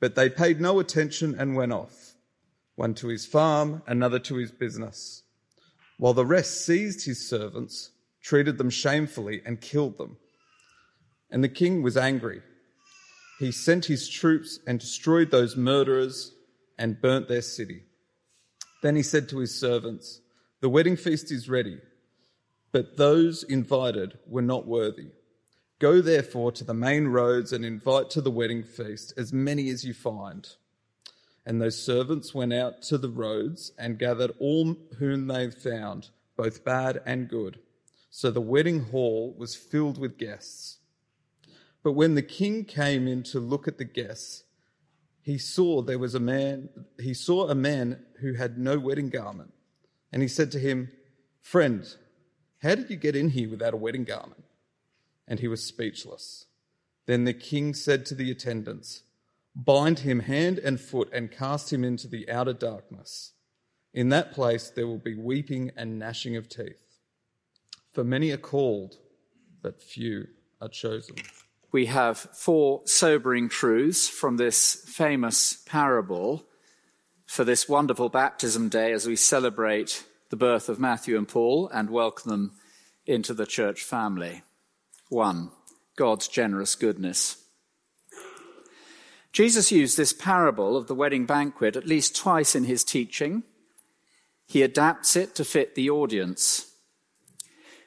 But they paid no attention and went off, one to his farm, another to his business. While the rest seized his servants, treated them shamefully, and killed them. And the king was angry. He sent his troops and destroyed those murderers and burnt their city. Then he said to his servants, 'The wedding feast is ready, but those invited were not worthy. Go therefore to the main roads and invite to the wedding feast as many as you find.' And those servants went out to the roads and gathered all whom they found, both bad and good. So the wedding hall was filled with guests. But when the king came in to look at the guests, he saw a man who had no wedding garment. And he said to him, 'Friend, how did you get in here without a wedding garment?' And he was speechless. Then the king said to the attendants, 'Bind him hand and foot and cast him into the outer darkness. In that place there will be weeping and gnashing of teeth. For many are called, but few are chosen." We have four sobering truths from this famous parable for this wonderful baptism day as we celebrate the birth of Matthew and Paul and welcome them into the church family. 1. God's generous goodness. Jesus used this parable of the wedding banquet at least twice in his teaching. He adapts it to fit the audience.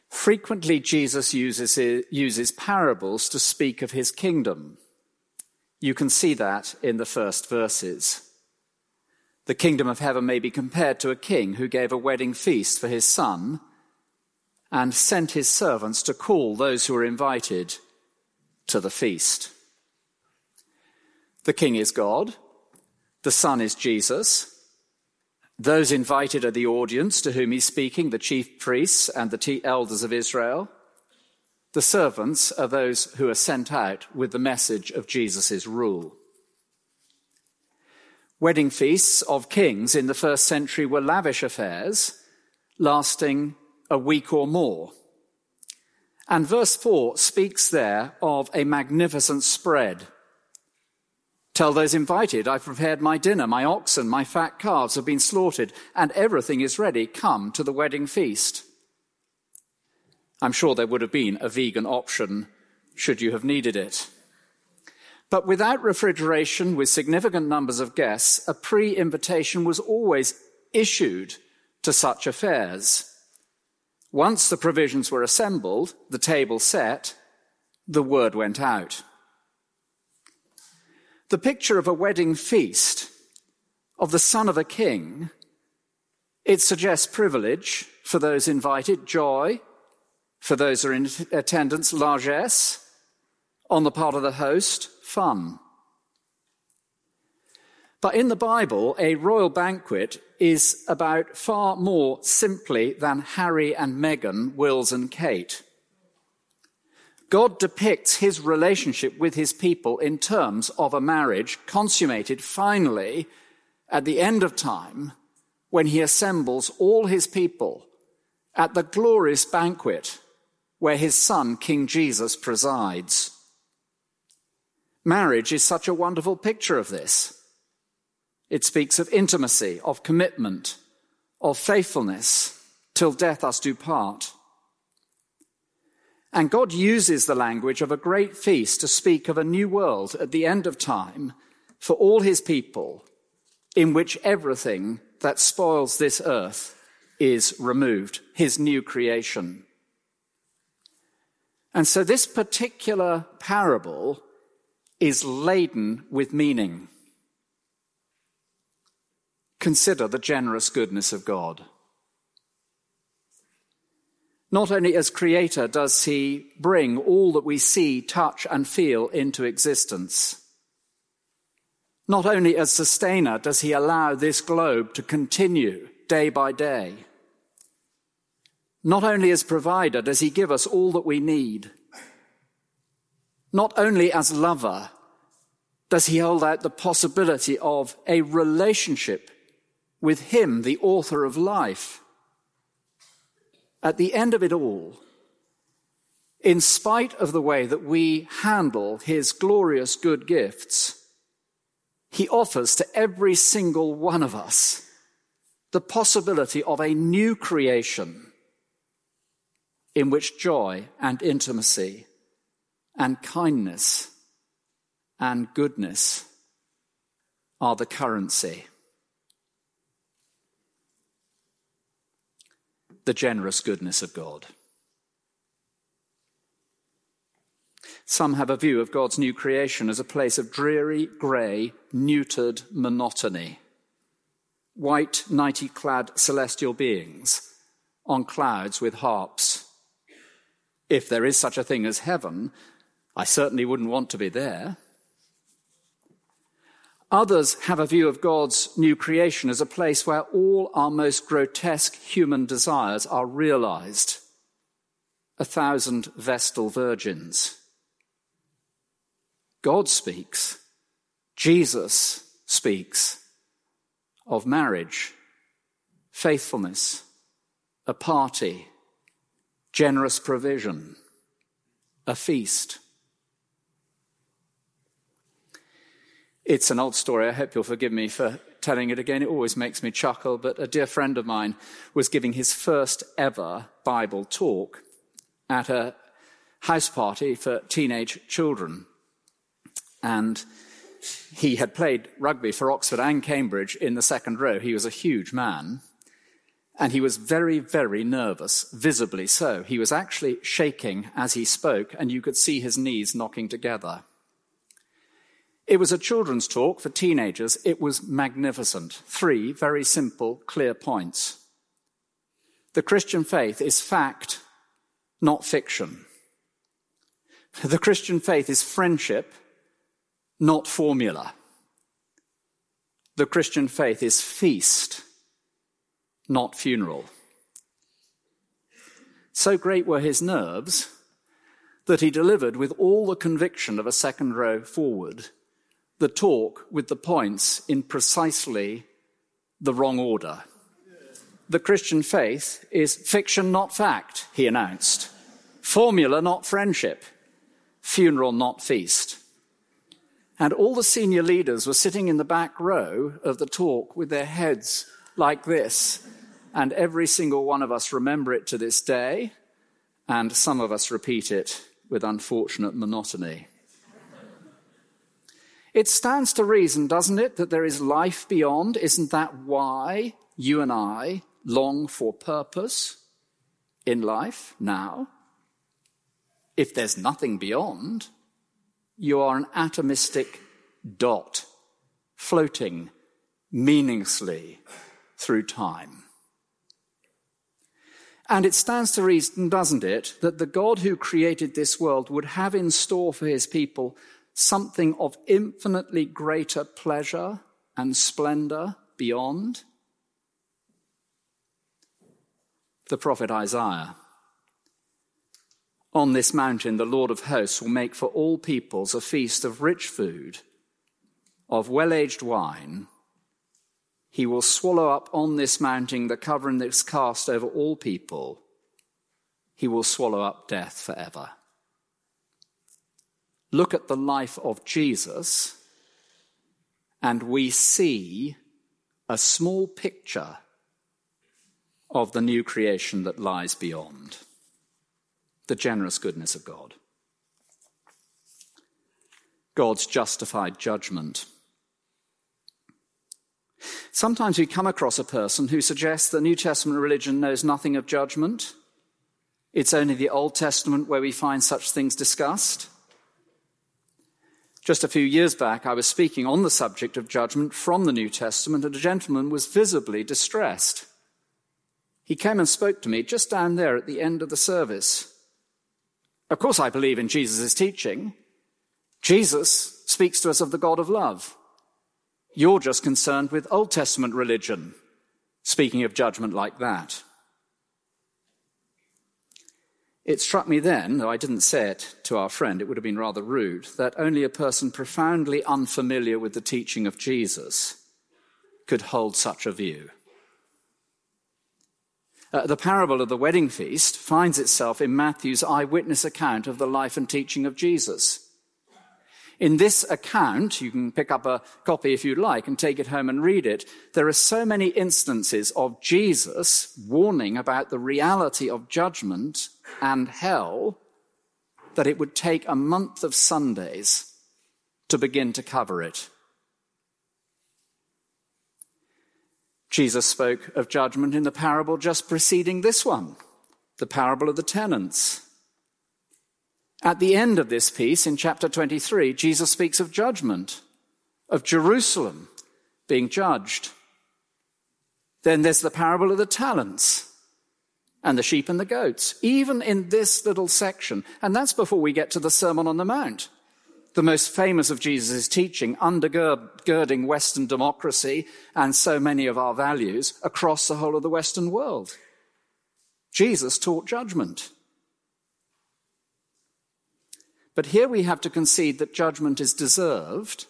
Frequently, Jesus uses parables to speak of his kingdom. You can see that in the first verses. The kingdom of heaven may be compared to a king who gave a wedding feast for his son and sent his servants to call those who were invited to the feast. The king is God. The son is Jesus. Those invited are the audience to whom he's speaking, the chief priests and the elders of Israel. The servants are those who are sent out with the message of Jesus' rule. Wedding feasts of kings in the first century were lavish affairs, lasting a week or more. And verse 4 speaks there of a magnificent spread. Tell those invited, "I've prepared my dinner, my oxen, my fat calves have been slaughtered, and everything is ready. Come to the wedding feast." I'm sure there would have been a vegan option should you have needed it. But without refrigeration, with significant numbers of guests, a pre-invitation was always issued to such affairs. Once the provisions were assembled, the table set, the word went out. The picture of a wedding feast, of the son of a king, it suggests privilege for those invited, joy, for those who are in attendance, largesse, on the part of the host, fun. But in the Bible, a royal banquet is about far more simply than Harry and Meghan, Wills and Kate. God depicts his relationship with his people in terms of a marriage consummated finally at the end of time when he assembles all his people at the glorious banquet where his son, King Jesus, presides. Marriage is such a wonderful picture of this. It speaks of intimacy, of commitment, of faithfulness, till death us do part. And God uses the language of a great feast to speak of a new world at the end of time for all his people, in which everything that spoils this earth is removed, his new creation. And so this particular parable is laden with meaning. Consider the generous goodness of God. Not only as creator does he bring all that we see, touch, and feel into existence. Not only as sustainer does he allow this globe to continue day by day. Not only as provider does he give us all that we need. Not only as lover does he hold out the possibility of a relationship with him, the author of life. At the end of it all, in spite of the way that we handle his glorious good gifts, he offers to every single one of us the possibility of a new creation in which joy and intimacy and kindness and goodness are the currency. The generous goodness of God. Some have a view of God's new creation as a place of dreary, grey, neutered monotony. White, nighty-clad celestial beings on clouds with harps. If there is such a thing as heaven, I certainly wouldn't want to be there. Others have a view of God's new creation as a place where all our most grotesque human desires are realized. 1,000 Vestal virgins. God speaks, Jesus speaks of marriage, faithfulness, a party, generous provision, a feast. It's an old story, I hope you'll forgive me for telling it again. It always makes me chuckle, but a dear friend of mine was giving his first ever Bible talk at a house party for teenage children. And he had played rugby for Oxford and Cambridge in the second row. He was a huge man, and he was very, very nervous, visibly so. He was actually shaking as he spoke, and you could see his knees knocking together. It was a children's talk for teenagers. It was magnificent. 3 very simple, clear points. The Christian faith is fact, not fiction. The Christian faith is friendship, not formula. The Christian faith is feast, not funeral. So great were his nerves that he delivered with all the conviction of a second row forward the talk with the points in precisely the wrong order. The Christian faith is fiction, not fact, he announced. Formula, not friendship. Funeral, not feast. And all the senior leaders were sitting in the back row of the talk with their heads like this. And every single one of us remember it to this day. And some of us repeat it with unfortunate monotony. It stands to reason, doesn't it, that there is life beyond? Isn't that why you and I long for purpose in life now? If there's nothing beyond, you are an atomistic dot floating meaninglessly through time. And it stands to reason, doesn't it, that the God who created this world would have in store for his people something of infinitely greater pleasure and splendor beyond? The prophet Isaiah. On this mountain, the Lord of hosts will make for all peoples a feast of rich food, of well-aged wine. He will swallow up on this mountain the covering that's cast over all people. He will swallow up death forever. Look at the life of Jesus, and we see a small picture of the new creation that lies beyond. The generous goodness of God. God's justified judgment. Sometimes we come across a person who suggests the New Testament religion knows nothing of judgment. It's only the Old Testament where we find such things discussed. Just a few years back, I was speaking on the subject of judgment from the New Testament, and a gentleman was visibly distressed. He came and spoke to me just down there at the end of the service. Of course, I believe in Jesus' teaching. Jesus speaks to us of the God of love. You're just concerned with Old Testament religion, speaking of judgment like that. It struck me then, though I didn't say it to our friend, it would have been rather rude, that only a person profoundly unfamiliar with the teaching of Jesus could hold such a view. The parable of the wedding feast finds itself in Matthew's eyewitness account of the life and teaching of Jesus. In this account, you can pick up a copy if you like and take it home and read it, there are so many instances of Jesus warning about the reality of judgment and hell that it would take a month of Sundays to begin to cover it. Jesus spoke of judgment in the parable just preceding this one, the parable of the tenants. At the end of this piece, in chapter 23, Jesus speaks of judgment, of Jerusalem being judged. Then there's the parable of the talents and the sheep and the goats, even in this little section. And that's before we get to the Sermon on the Mount, the most famous of Jesus' teaching, undergirding Western democracy and so many of our values across the whole of the Western world. Jesus taught judgment. But here we have to concede that judgment is deserved,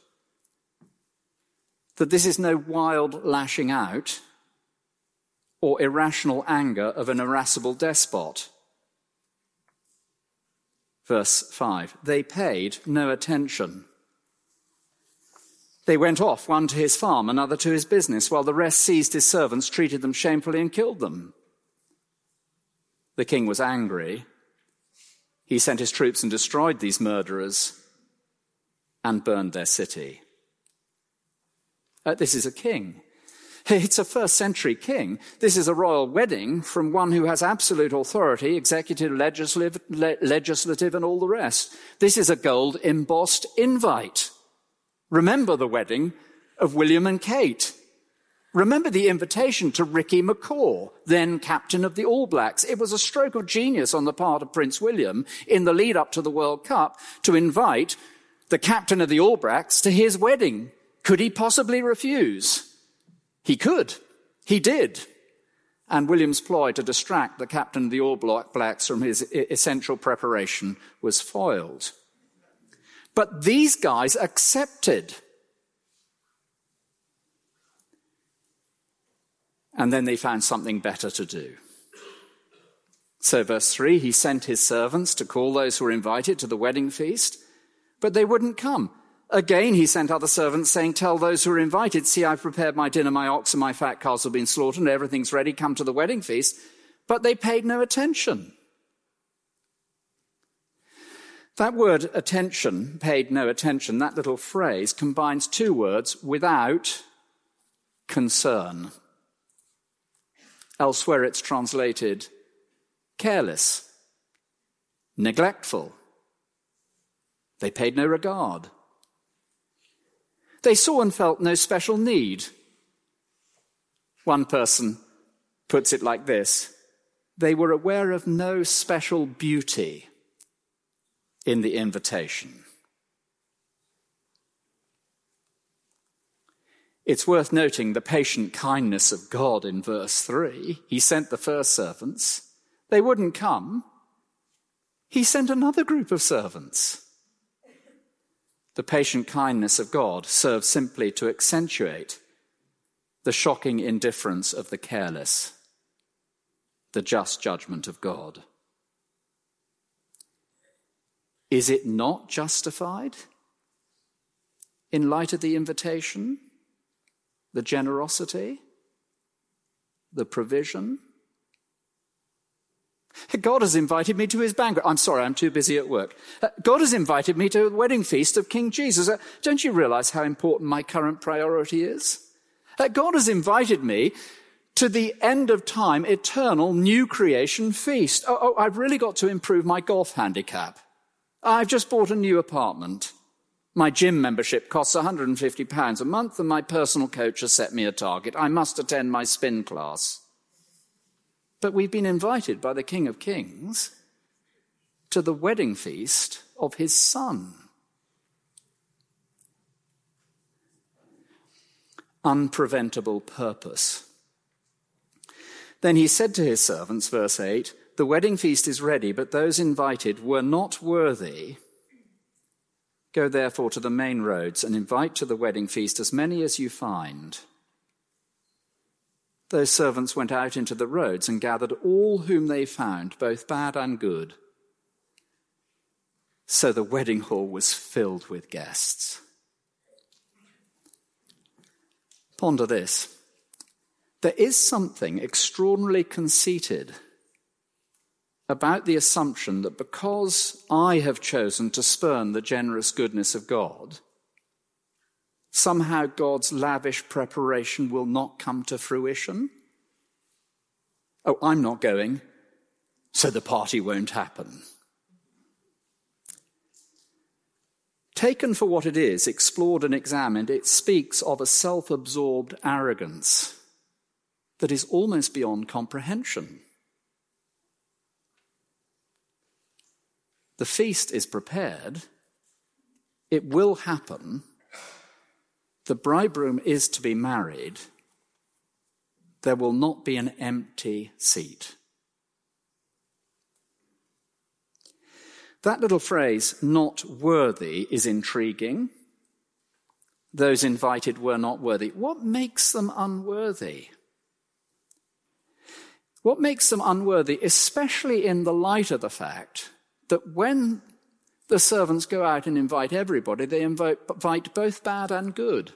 that this is no wild lashing out or irrational anger of an irascible despot. Verse 5, they paid no attention. They went off, one to his farm, another to his business, while the rest seized his servants, treated them shamefully, and killed them. The king was angry. He sent his troops and destroyed these murderers and burned their city. This is a king. It's a first-century king. This is a royal wedding from one who has absolute authority, executive, legislative, and all the rest. This is a gold-embossed invite. Remember the wedding of William and Kate. Remember the invitation to Ricky McCaw, then captain of the All Blacks. It was a stroke of genius on the part of Prince William in the lead-up to the World Cup to invite the captain of the All Blacks to his wedding. Could he possibly refuse? He could. He did. And William's ploy to distract the captain of the All Blacks from his essential preparation was foiled. But these guys accepted. And then they found something better to do. So verse 3, he sent his servants to call those who were invited to the wedding feast, but they wouldn't come. Again, he sent other servants, saying, tell those who are invited, see, I've prepared my dinner, my ox and my fat calves have been slaughtered, and everything's ready, come to the wedding feast. But they paid no attention. That word attention, paid no attention, that little phrase combines two words, without concern. Elsewhere it's translated careless, neglectful. They paid no regard. They saw and felt no special need. One person puts it like this. They were aware of no special beauty in the invitation. It's worth noting the patient kindness of God in verse 3. He sent the first servants. They wouldn't come. He sent another group of servants. The patient kindness of God serves simply to accentuate the shocking indifference of the careless, the just judgment of God. Is it not justified in light of the invitation, the generosity, the provision? God has invited me to his banquet. I'm sorry, I'm too busy at work. God has invited me to the wedding feast of King Jesus. Don't you realize how important my current priority is? God has invited me to the end of time, eternal new creation feast. Oh, I've really got to improve my golf handicap. I've just bought a new apartment. My gym membership costs £150 a month and my personal coach has set me a target. I must attend my spin class. But we've been invited by the King of Kings to the wedding feast of his son. unpreventable purpose. Then he said to his servants, verse 8, "The wedding feast is ready, but those invited were not worthy. Go therefore to the main roads and invite to the wedding feast as many as you find." Those servants went out into the roads and gathered all whom they found, both bad and good. So the wedding hall was filled with guests. Ponder this. There is something extraordinarily conceited about the assumption that because I have chosen to spurn the generous goodness of God, somehow God's lavish preparation will not come to fruition. Oh, I'm not going, so the party won't happen. Taken for what it is, explored and examined, it speaks of a self-absorbed arrogance that is almost beyond comprehension. The feast is prepared. It will happen. The bridegroom is to be married. There will not be an empty seat. That little phrase, "not worthy," is intriguing. Those invited were not worthy. What makes them unworthy? What makes them unworthy, especially in the light of the fact that when the servants go out and invite everybody, they invite both bad and good.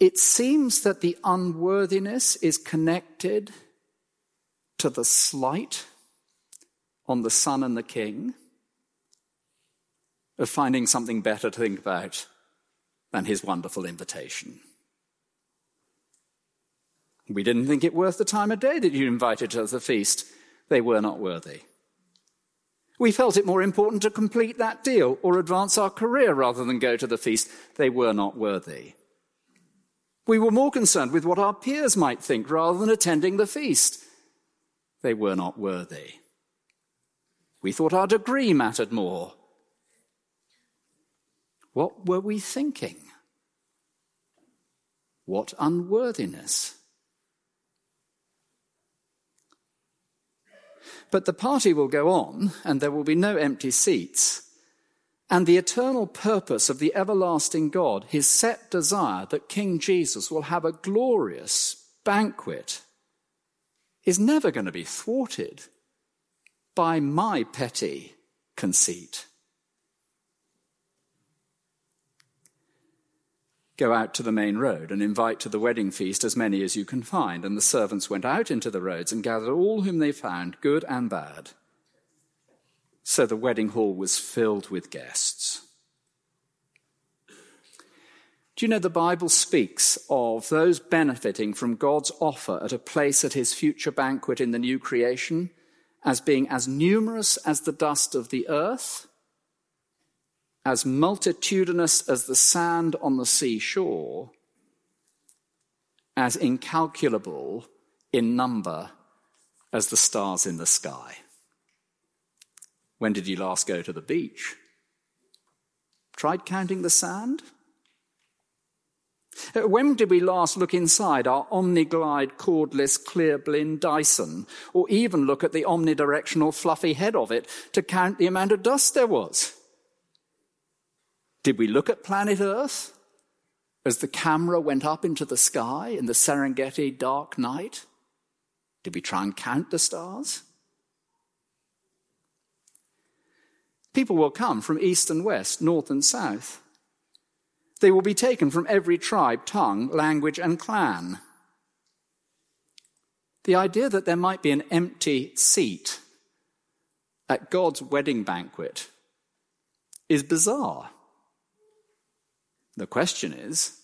It seems that the unworthiness is connected to the slight on the son and the king of finding something better to think about than his wonderful invitation. "We didn't think it worth the time of day that you invited us to the feast. They were not worthy. We felt it more important to complete that deal or advance our career rather than go to the feast. They were not worthy. We were more concerned with what our peers might think rather than attending the feast. They were not worthy. We thought our degree mattered more. What were we thinking?" What unworthiness. But the party will go on, and there will be no empty seats. And the eternal purpose of the everlasting God, his set desire that King Jesus will have a glorious banquet, is never going to be thwarted by my petty conceit. Go out to the main road and invite to the wedding feast as many as you can find. And the servants went out into the roads and gathered all whom they found, good and bad. So the wedding hall was filled with guests. Do you know the Bible speaks of those benefiting from God's offer at a place at his future banquet in the new creation as being as numerous as the dust of the earth, as multitudinous as the sand on the seashore, as incalculable in number as the stars in the sky. When did you last go to the beach? Tried counting the sand? When did we last look inside our OmniGlide cordless clear blin Dyson, or even look at the omnidirectional fluffy head of it to count the amount of dust there was? Did we look at planet Earth as the camera went up into the sky in the Serengeti dark night? Did we try and count the stars? People will come from east and west, north and south. They will be taken from every tribe, tongue, language, and clan. The idea that there might be an empty seat at God's wedding banquet is bizarre. The question is,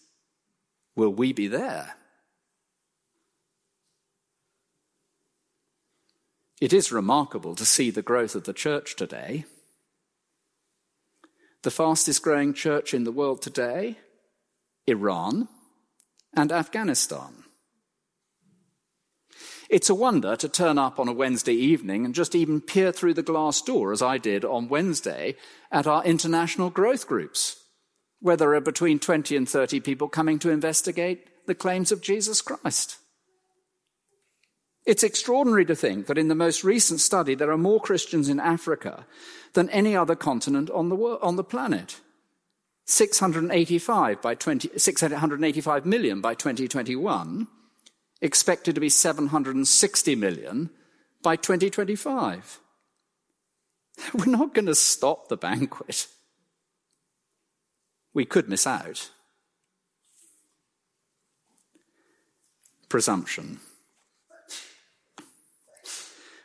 will we be there? It is remarkable to see the growth of the church today. The fastest growing church in the world today, Iran and Afghanistan. It's a wonder to turn up on a Wednesday evening and just even peer through the glass door, as I did on Wednesday, at our international growth groups. where there are between 20 and 30 people coming to investigate the claims of Jesus Christ. It's extraordinary to think that in the most recent study, there are more Christians in Africa than any other continent on the planet. 685 million by 2021, expected to be 760 million by 2025. We're not going to stop the banquet. We could miss out. Presumption.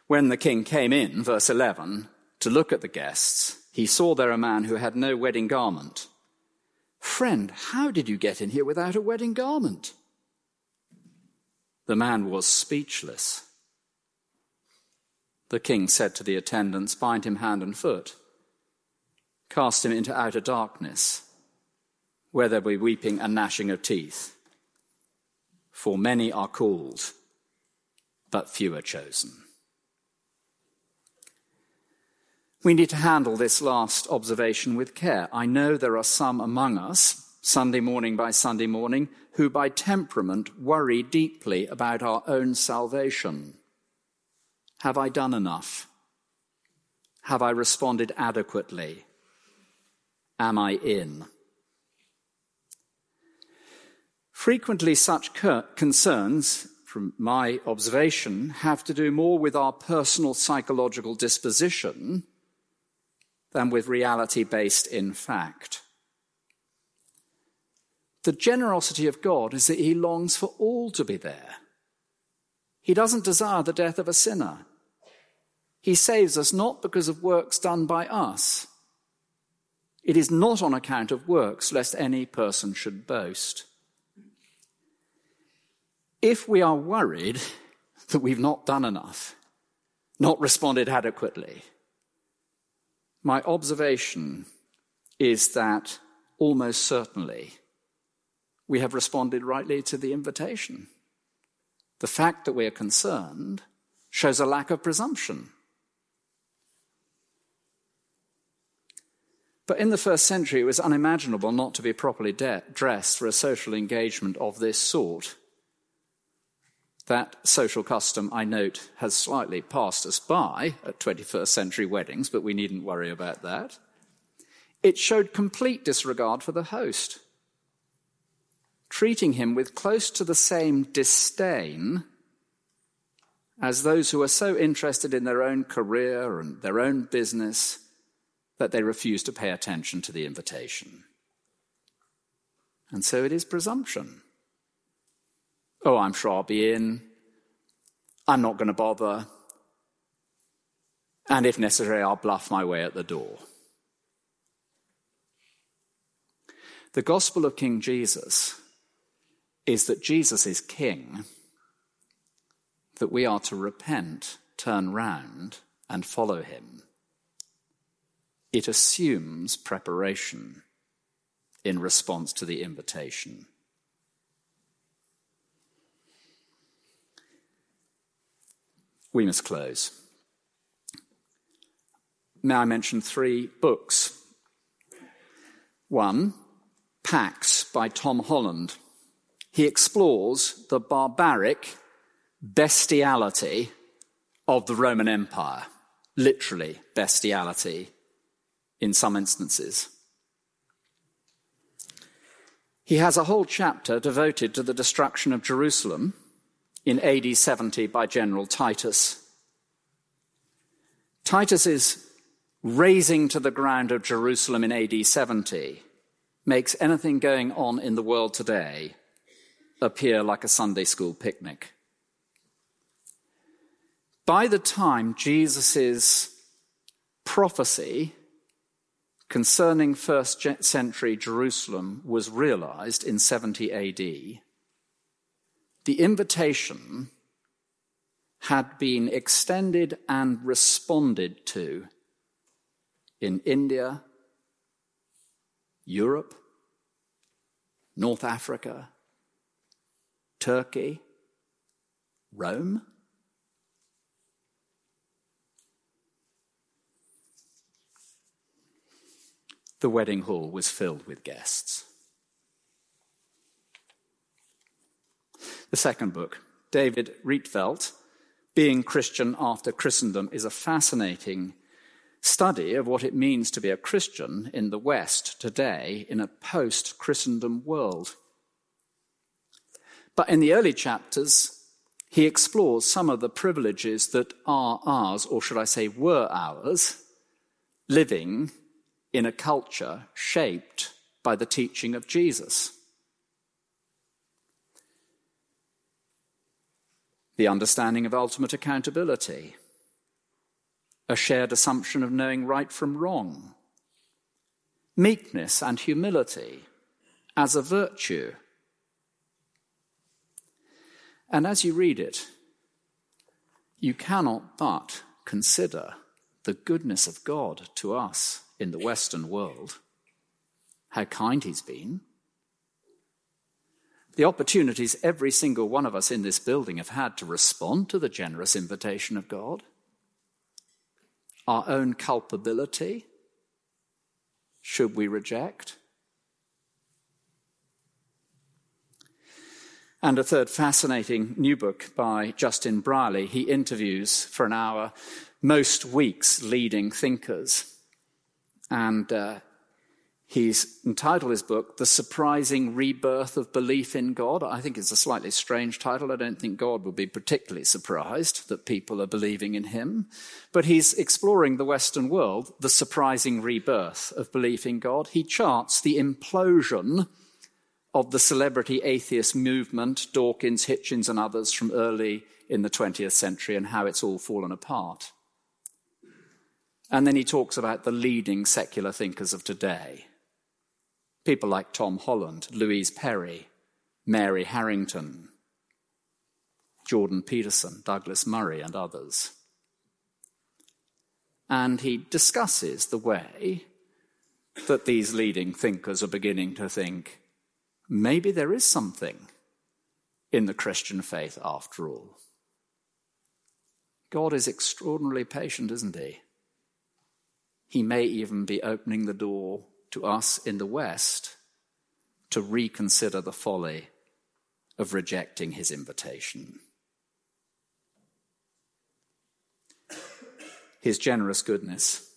When the king came in, verse 11, to look at the guests, he saw there a man who had no wedding garment. "Friend, how did you get in here without a wedding garment?" The man was speechless. The king said to the attendants, "Bind him hand and foot. Cast him into outer darkness, where there will be weeping and gnashing of teeth. For many are called, but few are chosen." We need to handle this last observation with care. I know there are some among us, Sunday morning by Sunday morning, who by temperament worry deeply about our own salvation. Have I done enough? Have I responded adequately? Am I in? Frequently, such concerns, from my observation, have to do more with our personal psychological disposition than with reality based in fact. The generosity of God is that he longs for all to be there. He doesn't desire the death of a sinner. He saves us not because of works done by us. It is not on account of works, lest any person should boast. If we are worried that we've not done enough, not responded adequately, my observation is that almost certainly we have responded rightly to the invitation. The fact that we are concerned shows a lack of presumption. But in the first century, it was unimaginable not to be properly dressed for a social engagement of this sort. That social custom, I note, has slightly passed us by at 21st century weddings, but we needn't worry about that. It showed complete disregard for the host, treating him with close to the same disdain as those who are so interested in their own career and their own business that they refuse to pay attention to the invitation. And so it is presumption. Oh, I'm sure I'll be in. I'm not going to bother. And if necessary, I'll bluff my way at the door. The gospel of King Jesus is that Jesus is king, that we are to repent, turn round, and follow him. It assumes preparation in response to the invitation. We must close. May I mention three books? One, Pax by Tom Holland. He explores the barbaric bestiality of the Roman Empire, literally bestiality in some instances. He has a whole chapter devoted to the destruction of Jerusalem in AD 70 by General Titus. Titus's razing to the ground of Jerusalem in AD 70 makes anything going on in the world today appear like a Sunday school picnic. By the time Jesus' prophecy concerning first century Jerusalem was realized in 70 AD, the invitation had been extended and responded to in India, Europe, North Africa, Turkey, Rome. the wedding hall was filled with guests. The second book, David Rietveld, Being Christian After Christendom, is a fascinating study of what it means to be a Christian in the West today in a post-Christendom world. But in the early chapters, he explores some of the privileges that are ours, or should I say were ours, living in a culture shaped by the teaching of Jesus. The understanding of ultimate accountability, a shared assumption of knowing right from wrong, meekness and humility as a virtue. And as you read it, you cannot but consider the goodness of God to us in the Western world, how kind he's been, the opportunities every single one of us in this building have had to respond to the generous invitation of God, our own culpability, should we reject? And a third fascinating new book by Justin Briley. He interviews for an hour most week's leading thinkers. And he's entitled his book, The Surprising Rebirth of Belief in God. I think it's a slightly strange title. I don't think God would be particularly surprised that people are believing in him. But he's exploring the Western world, the surprising rebirth of belief in God. He charts the implosion of the celebrity atheist movement, Dawkins, Hitchens, and others from early in the 20th century, and how it's all fallen apart. And then he talks about the leading secular thinkers of today. People like Tom Holland, Louise Perry, Mary Harrington, Jordan Peterson, Douglas Murray, and others. And he discusses the way that these leading thinkers are beginning to think, maybe there is something in the Christian faith after all. God is extraordinarily patient, isn't he? He may even be opening the door to us in the West to reconsider the folly of rejecting his invitation. His generous goodness,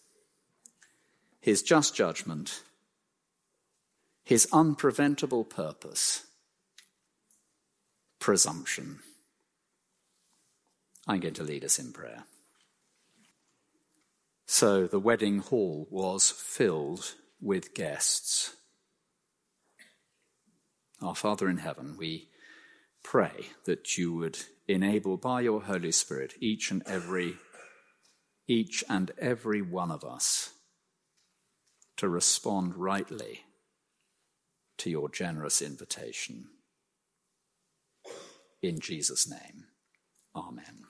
his just judgment, his unpreventable purpose, presumption. I'm going to lead us in prayer. So the wedding hall was filled with guests. Our Father in heaven, we pray that you would enable by your Holy Spirit each and every one of us to respond rightly to your generous invitation. In Jesus' name, amen.